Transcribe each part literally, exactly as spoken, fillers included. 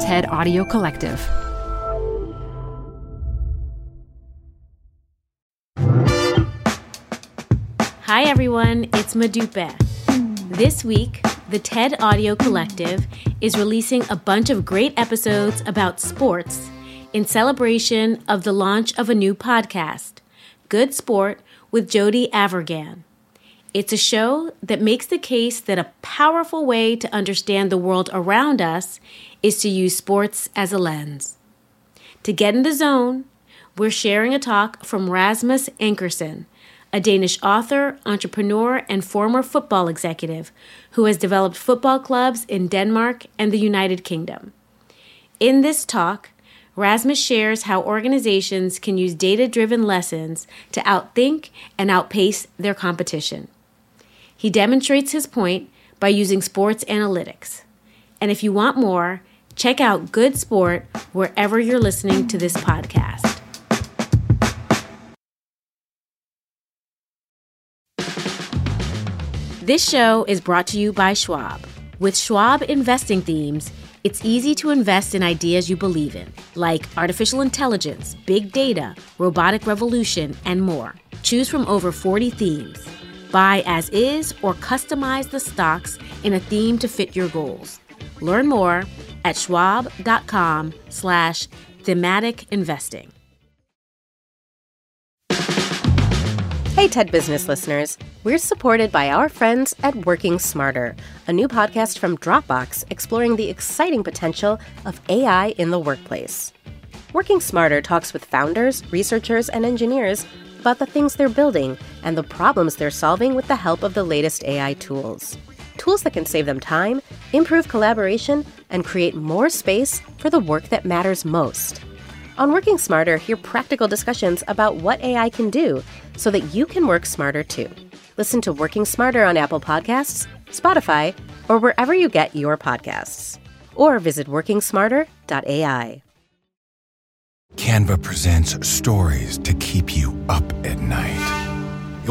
TED Audio Collective. Hi everyone, it's Madupe. This week, the TED Audio Collective is releasing a bunch of great episodes about sports in celebration of the launch of a new podcast, Good Sport with Jody Avirgan. It's a show that makes the case that a powerful way to understand the world around us is to use sports as a lens. To get in the zone, we're sharing a talk from Rasmus Ankersen, a Danish author, entrepreneur, and former football executive who has developed football clubs in Denmark and the United Kingdom. In this talk, Rasmus shares how organizations can use data-driven lessons to outthink and outpace their competition. He demonstrates his point by using sports analytics. And if you want more, check out Good Sport wherever you're listening to this podcast. This show is brought to you by Schwab. With Schwab investing themes, it's easy to invest in ideas you believe in, like artificial intelligence, big data, robotic revolution, and more. Choose from over forty themes. Buy as is or customize the stocks in a theme to fit your goals. Learn more at schwab.com slash thematic investing. Hey, TED Business listeners. We're supported by our friends at Working Smarter, a new podcast from Dropbox exploring the exciting potential of A I in the workplace. Working Smarter talks with founders, researchers, and engineers about the things they're building and the problems they're solving with the help of the latest A I tools. Tools that can save them time, improve collaboration, and create more space for the work that matters most. On Working Smarter, hear practical discussions about what A I can do so that you can work smarter too. Listen to Working Smarter on Apple Podcasts, Spotify, or wherever you get your podcasts. Or visit working smarter dot a i. Canva presents stories to keep you up at night. It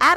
Add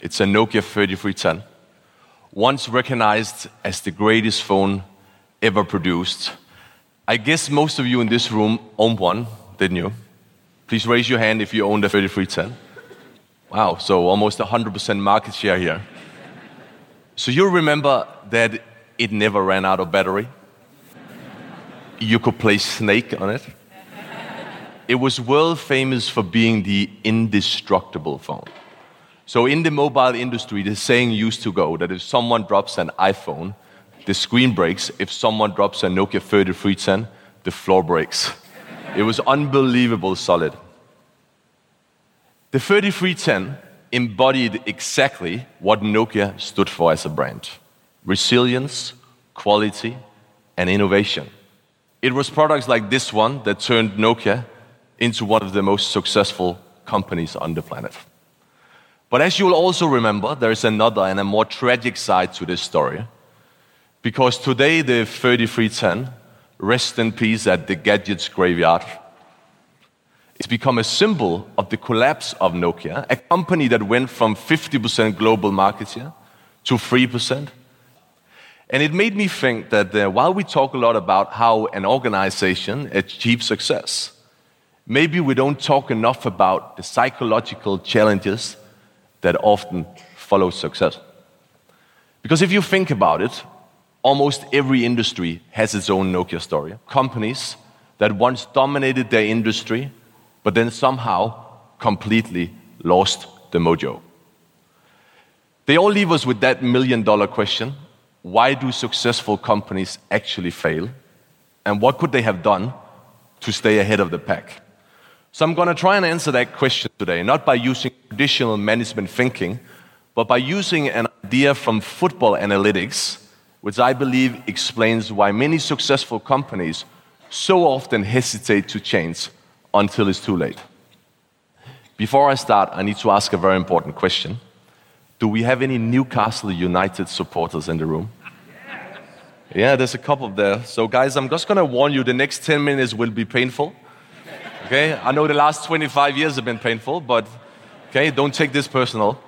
It's a Nokia thirty-three ten, once recognized as the greatest phone ever produced. I guess most of you in this room owned one, didn't you? Please raise your hand if you owned a thirty-three ten. Wow, so almost one hundred percent market share here. So you'll remember that it never ran out of battery. You could play Snake on it. It was world famous for being the indestructible phone. So in the mobile industry, the saying used to go that if someone drops an iPhone, the screen breaks. If someone drops a Nokia thirty-three ten, the floor breaks. It was unbelievable solid. The thirty-three ten embodied exactly what Nokia stood for as a brand: resilience, quality, and innovation. It was products like this one that turned Nokia into one of the most successful companies on the planet. But as you'll also remember, there is another and a more tragic side to this story. Because today, the thirty-three ten, rests in peace at the gadget's graveyard, it's become a symbol of the collapse of Nokia, a company that went from fifty percent global market share to three percent. And it made me think that uh, while we talk a lot about how an organization achieves success, maybe we don't talk enough about the psychological challenges that often follows success. Because if you think about it, almost every industry has its own Nokia story. Companies that once dominated their industry, but then somehow completely lost the mojo. They all leave us with that million-dollar question, why do successful companies actually fail? And what could they have done to stay ahead of the pack? So I'm going to try and answer that question today, not by using traditional management thinking, but by using an idea from football analytics, which I believe explains why many successful companies so often hesitate to change until it's too late. Before I start, I need to ask a very important question. Do we have any Newcastle United supporters in the room? Yes. Yeah, there's a couple there. So guys, I'm just going to warn you, the next ten minutes will be painful. Okay? I know the last twenty-five years have been painful, but okay, don't take this personal.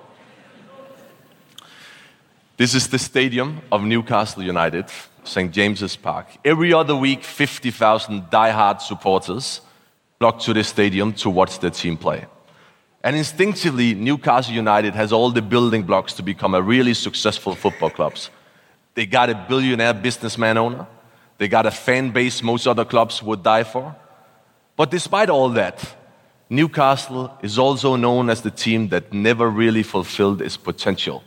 This is the stadium of Newcastle United, Saint James' Park. Every other week, fifty thousand diehard supporters flock to this stadium to watch their team play. And instinctively, Newcastle United has all the building blocks to become a really successful football club. They got a billionaire businessman owner. They got a fan base most other clubs would die for. But despite all that, Newcastle is also known as the team that never really fulfilled its potential.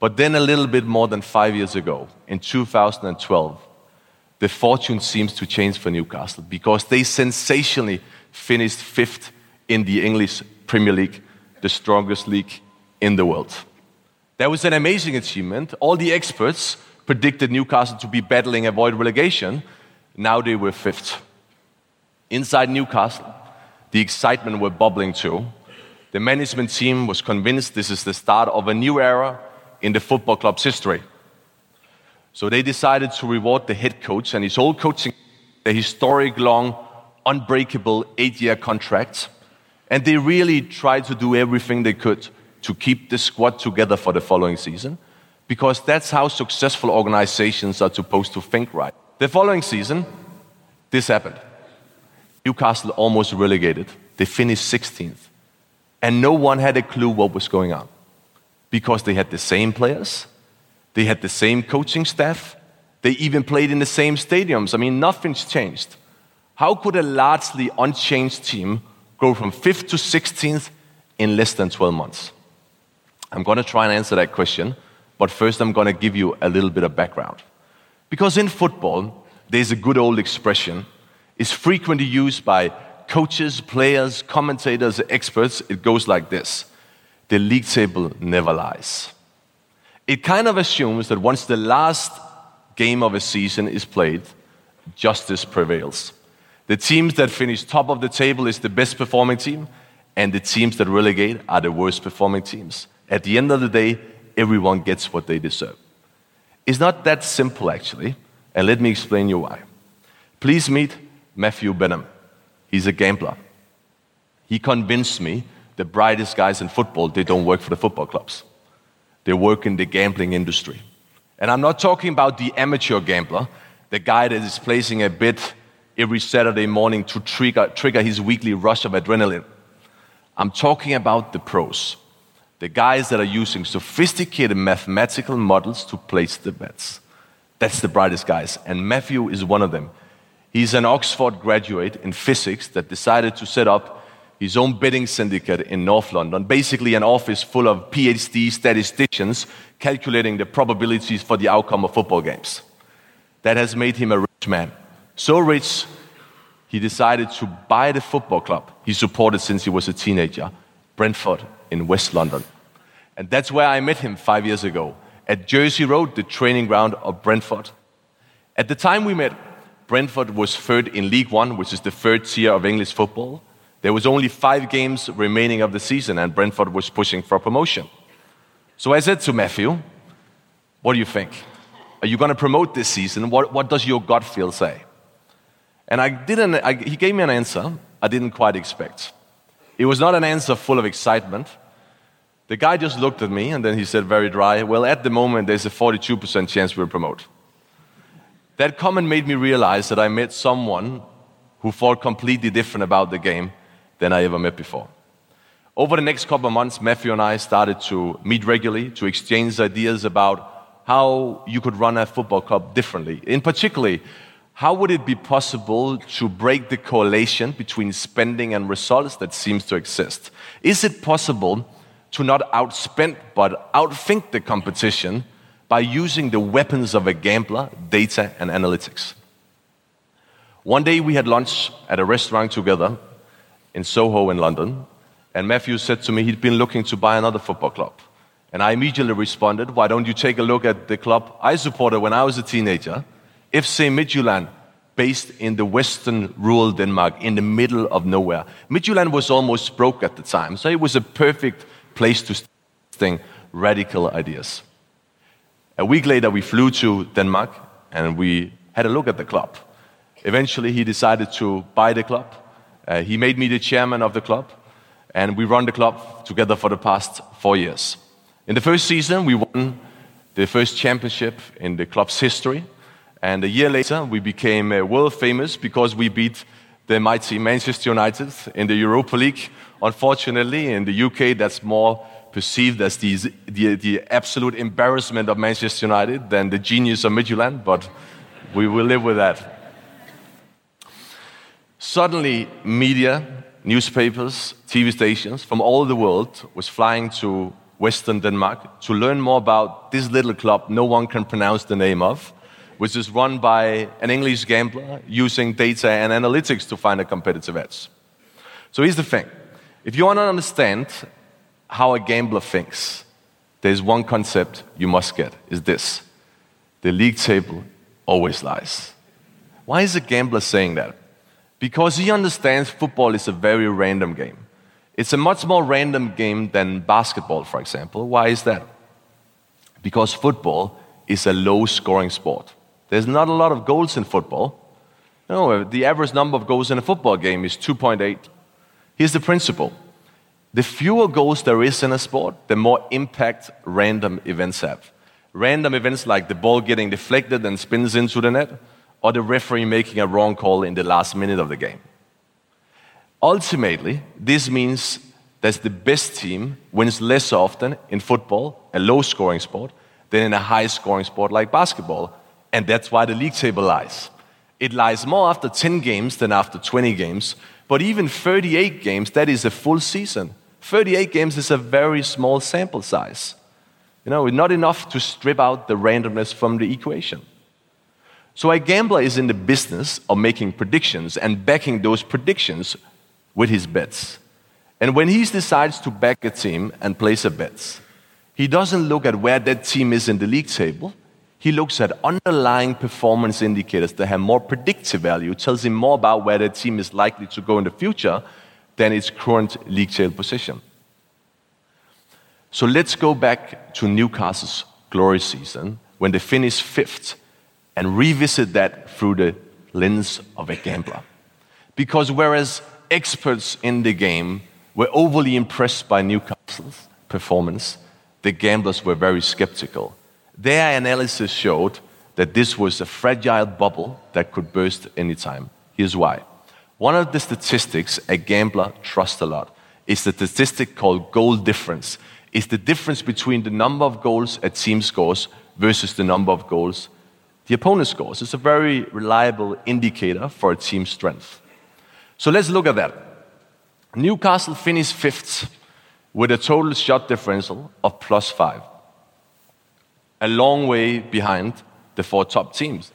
But then a little bit more than five years ago, in two thousand twelve, the fortune seems to change for Newcastle because they sensationally finished fifth in the English Premier League, the strongest league in the world. That was an amazing achievement. All the experts predicted Newcastle to be battling avoid relegation. Now they were fifth. Inside Newcastle, the excitement were bubbling too. The management team was convinced this is the start of a new era in the football club's history. So they decided to reward the head coach and his whole coaching, the historic long, unbreakable eight-year contract. And they really tried to do everything they could to keep the squad together for the following season, because that's how successful organizations are supposed to think, right? The following season, this happened. Newcastle almost relegated. They finished sixteenth. And no one had a clue what was going on, because they had the same players, they had the same coaching staff, they even played in the same stadiums. I mean, nothing's changed. How could a largely unchanged team go from fifth to sixteenth in less than twelve months? I'm going to try and answer that question, but first I'm going to give you a little bit of background. Because in football, there's a good old expression. It's frequently used by coaches, players, commentators, experts. It goes like this. The league table never lies. It kind of assumes that once the last game of a season is played, justice prevails. The teams that finish top of the table is the best performing team, and the teams that relegate are the worst performing teams. At the end of the day, everyone gets what they deserve. It's not that simple, actually, and let me explain you why. Please meet Matthew Benham. He's a gambler. He convinced me the brightest guys in football, they don't work for the football clubs. They work in the gambling industry. And I'm not talking about the amateur gambler, the guy that is placing a bit every Saturday morning to trigger, trigger his weekly rush of adrenaline. I'm talking about the pros, the guys that are using sophisticated mathematical models to place the bets. That's the brightest guys, and Matthew is one of them. He's an Oxford graduate in physics that decided to set up his own betting syndicate in North London, basically an office full of PhD statisticians calculating the probabilities for the outcome of football games. That has made him a rich man. So rich, he decided to buy the football club he supported since he was a teenager, Brentford in West London. And that's where I met him five years ago, at Jersey Road, the training ground of Brentford. At the time we met, Brentford was third in League One, which is the third tier of English football. There was only five games remaining of the season, and Brentford was pushing for promotion. So I said to Matthew, what do you think? Are you going to promote this season? What, what does your gut feel say? And I didn't, I, he gave me an answer I didn't quite expect. It was not an answer full of excitement. The guy just looked at me, and then he said very dry, well, at the moment, there's a forty-two percent chance we'll promote. That comment made me realize that I met someone who thought completely different about the game than I ever met before. Over the next couple of months, Matthew and I started to meet regularly, to exchange ideas about how you could run a football club differently. In particular, How would it be possible to break the correlation between spending and results that seems to exist? Is it possible to not outspend but outthink the competition by using the weapons of a gambler, data and analytics? One day we had lunch at a restaurant together in Soho in London, and Matthew said to me he'd been looking to buy another football club. And I immediately responded, why don't you take a look at the club I supported when I was a teenager, F C Midtjylland, based in the western rural Denmark, in the middle of nowhere. Midtjylland was almost broke at the time, so it was a perfect place to sting radical ideas. A week later, we flew to Denmark, and we had a look at the club. Eventually, he decided to buy the club. Uh, he made me the chairman of the club, and we run the club together for the past four years. In the first season, we won the first championship in the club's history, and a year later, we became uh, world famous because we beat the mighty Manchester United in the Europa League. Unfortunately, in the U K, that's more perceived as the, the, the absolute embarrassment of Manchester United than the genius of Midtjylland, but we will live with that. Suddenly, media, newspapers, T V stations from all the world was flying to Western Denmark to learn more about this little club no one can pronounce the name of, which is run by an English gambler using data and analytics to find a competitive edge. So here's the thing. If you want to understand how a gambler thinks, there's one concept you must get, is this. The league table always lies. Why is a gambler saying that? Because he understands football is a very random game. It's a much more random game than basketball, for example. Why is that? Because football is a low-scoring sport. There's not a lot of goals in football. No, the average number of goals in a football game is two point eight. Here's the principle. The fewer goals there is in a sport, the more impact random events have. Random events like the ball getting deflected and spins into the net, or the referee making a wrong call in the last minute of the game. Ultimately, this means that the best team wins less often in football, a low-scoring sport, than in a high-scoring sport like basketball. And that's why the league table lies. It lies more after ten games than after twenty games. But even thirty-eight games, that is a full season. thirty-eight games is a very small sample size. You know, it's not enough to strip out the randomness from the equation. So a gambler is in the business of making predictions and backing those predictions with his bets. And when he decides to back a team and place a bet, he doesn't look at where that team is in the league table. He looks at underlying performance indicators that have more predictive value, tells him more about where that team is likely to go in the future than its current league table position. So let's go back to Newcastle's glory season when they finished fifth and revisit that through the lens of a gambler. Because whereas experts in the game were overly impressed by Newcastle's performance, the gamblers were very skeptical. Their analysis showed that this was a fragile bubble that could burst any time. Here's why. One of the statistics a gambler trusts a lot is the statistic called goal difference. It's the difference between the number of goals a team scores versus the number of goals the opponent scores. It's a very reliable indicator for a team's strength. So let's look at that. Newcastle finished fifth with a total shot differential of plus five. A long way behind the four top teams.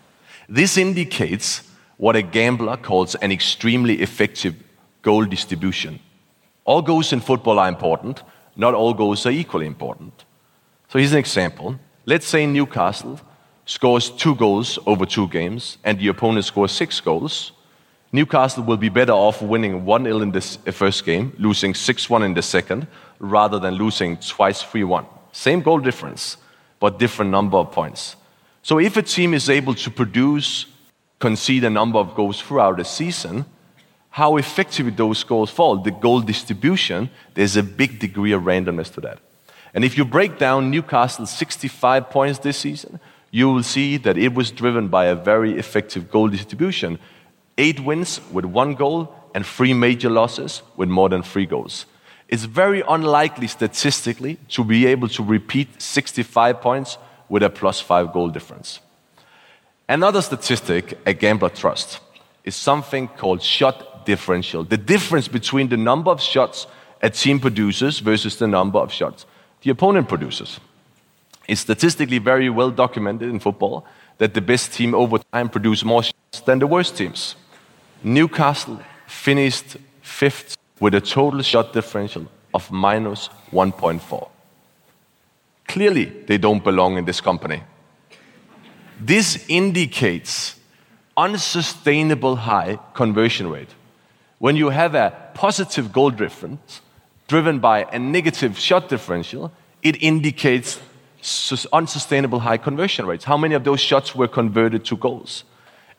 This indicates what a gambler calls an extremely effective goal distribution. All goals in football are important. Not all goals are equally important. So here's an example. Let's say Newcastle scores two goals over two games, and the opponent scores six goals. Newcastle will be better off winning one nil in the first game, losing six one in the second, rather than losing twice three one. Same goal difference, but different number of points. So if a team is able to produce, concede a number of goals throughout the season, how effectively those goals fall, the goal distribution, there's a big degree of randomness to that. And if you break down Newcastle's sixty-five points this season, you will see that it was driven by a very effective goal distribution. Eight wins with one goal and three major losses with more than three goals. It's very unlikely statistically to be able to repeat sixty-five points with a plus five goal difference. Another statistic a gambler trusts is something called shot differential. The difference between the number of shots a team produces versus the number of shots the opponent produces. It's statistically very well documented in football that the best team over time produce more shots than the worst teams. Newcastle finished fifth with a total shot differential of minus one point four. Clearly, they don't belong in this company. This indicates unsustainable high conversion rate. When you have a positive goal difference driven by a negative shot differential, it indicates unsustainable high conversion rates. How many of those shots were converted to goals?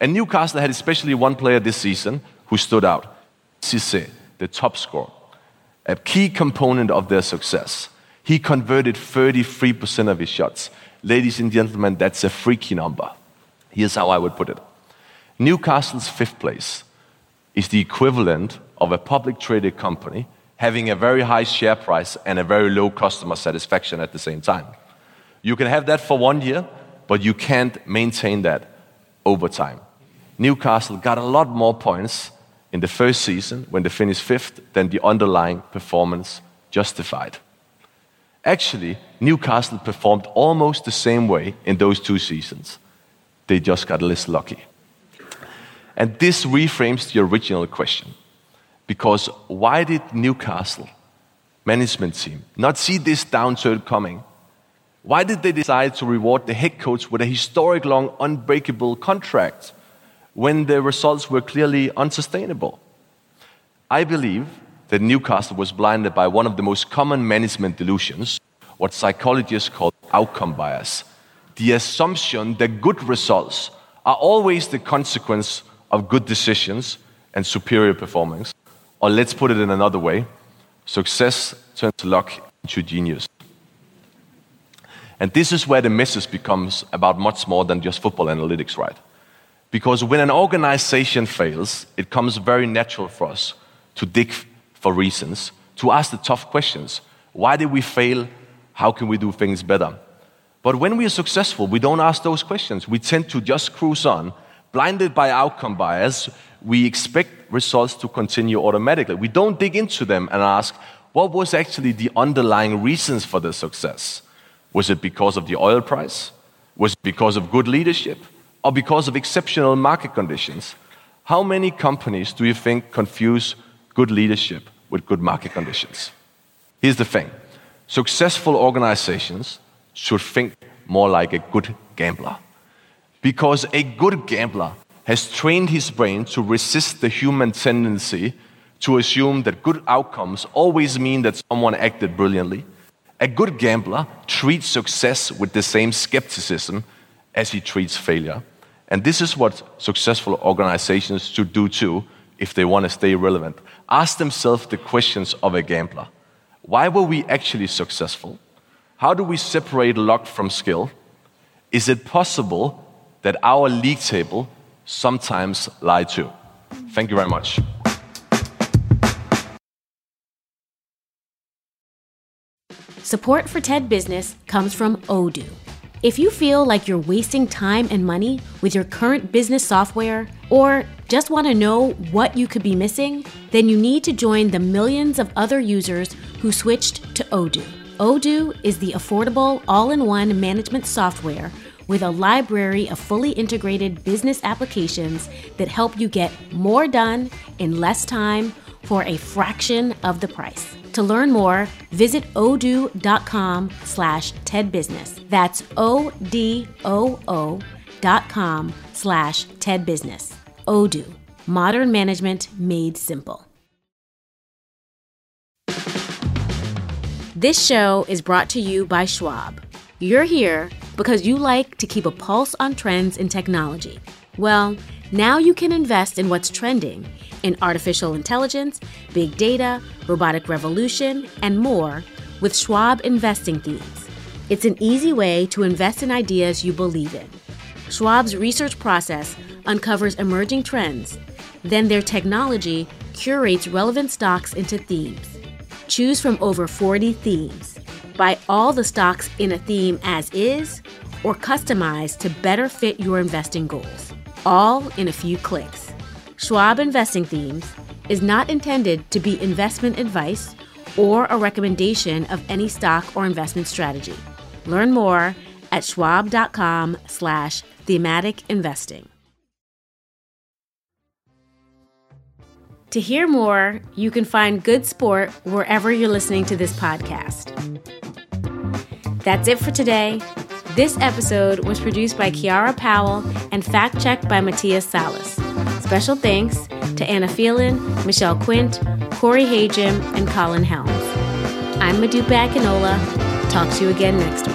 And Newcastle had especially one player this season who stood out. Sisse, the top scorer, a key component of their success. He converted thirty-three percent of his shots. Ladies and gentlemen, that's a freaky number. Here's how I would put it. Newcastle's fifth place is the equivalent of a public traded company having a very high share price and a very low customer satisfaction at the same time. You can have that for one year, but you can't maintain that over time. Newcastle got a lot more points in the first season when they finished fifth than the underlying performance justified. Actually, Newcastle performed almost the same way in those two seasons. They just got less lucky. And this reframes the original question. Because why did Newcastle management team not see this downturn coming? Why did they decide to reward the head coach with a historic long unbreakable contract when the results were clearly unsustainable? I believe that Newcastle was blinded by one of the most common management delusions, what psychologists call outcome bias. The assumption that good results are always the consequence of good decisions and superior performance. Or let's put it in another way, success turns luck into genius. And this is where the message becomes about much more than just football analytics, right? Because when an organization fails, it comes very natural for us to dig for reasons, to ask the tough questions. Why did we fail? How can we do things better? But when we are successful, we don't ask those questions. We tend to just cruise on. Blinded by outcome bias, we expect results to continue automatically. We don't dig into them and ask, what was actually the underlying reasons for the success? Was it because of the oil price? Was it because of good leadership? Or because of exceptional market conditions? How many companies do you think confuse good leadership with good market conditions? Here's the thing. Successful organizations should think more like a good gambler. Because a good gambler has trained his brain to resist the human tendency to assume that good outcomes always mean that someone acted brilliantly. A good gambler treats success with the same skepticism as he treats failure. And this is what successful organizations should do too if they want to stay relevant. Ask themselves the questions of a gambler. Why were we actually successful? How do we separate luck from skill? Is it possible that our league table sometimes lie too? Thank you very much. Support for TED Business comes from Odoo. If you feel like you're wasting time and money with your current business software, or just want to know what you could be missing, then you need to join the millions of other users who switched to Odoo. Odoo is the affordable all-in-one management software with a library of fully integrated business applications that help you get more done in less time for a fraction of the price. To learn more, visit odoo.com slash tedbusiness. That's O-D-O-O dot com slash tedbusiness. Odoo, modern management made simple. This show is brought to you by Schwab. You're here because you like to keep a pulse on trends in technology. Well, now you can invest in what's trending in artificial intelligence, big data, robotic revolution, and more with Schwab Investing Themes. It's an easy way to invest in ideas you believe in. Schwab's research process uncovers emerging trends. Then their technology curates relevant stocks into themes. Choose from over forty themes. Buy all the stocks in a theme as is, or customized to better fit your investing goals, all in a few clicks. Schwab Investing Themes is not intended to be investment advice or a recommendation of any stock or investment strategy. Learn more at schwab.com slash thematic investing. To hear more, you can find Good Sport wherever you're listening to this podcast. That's it for today. This episode was produced by Kiara Powell and fact-checked by Matias Salas. Special thanks to Anna Phelan, Michelle Quint, Corey Hagem, and Colin Helms. I'm Madupe Akinola. Talk to you again next week.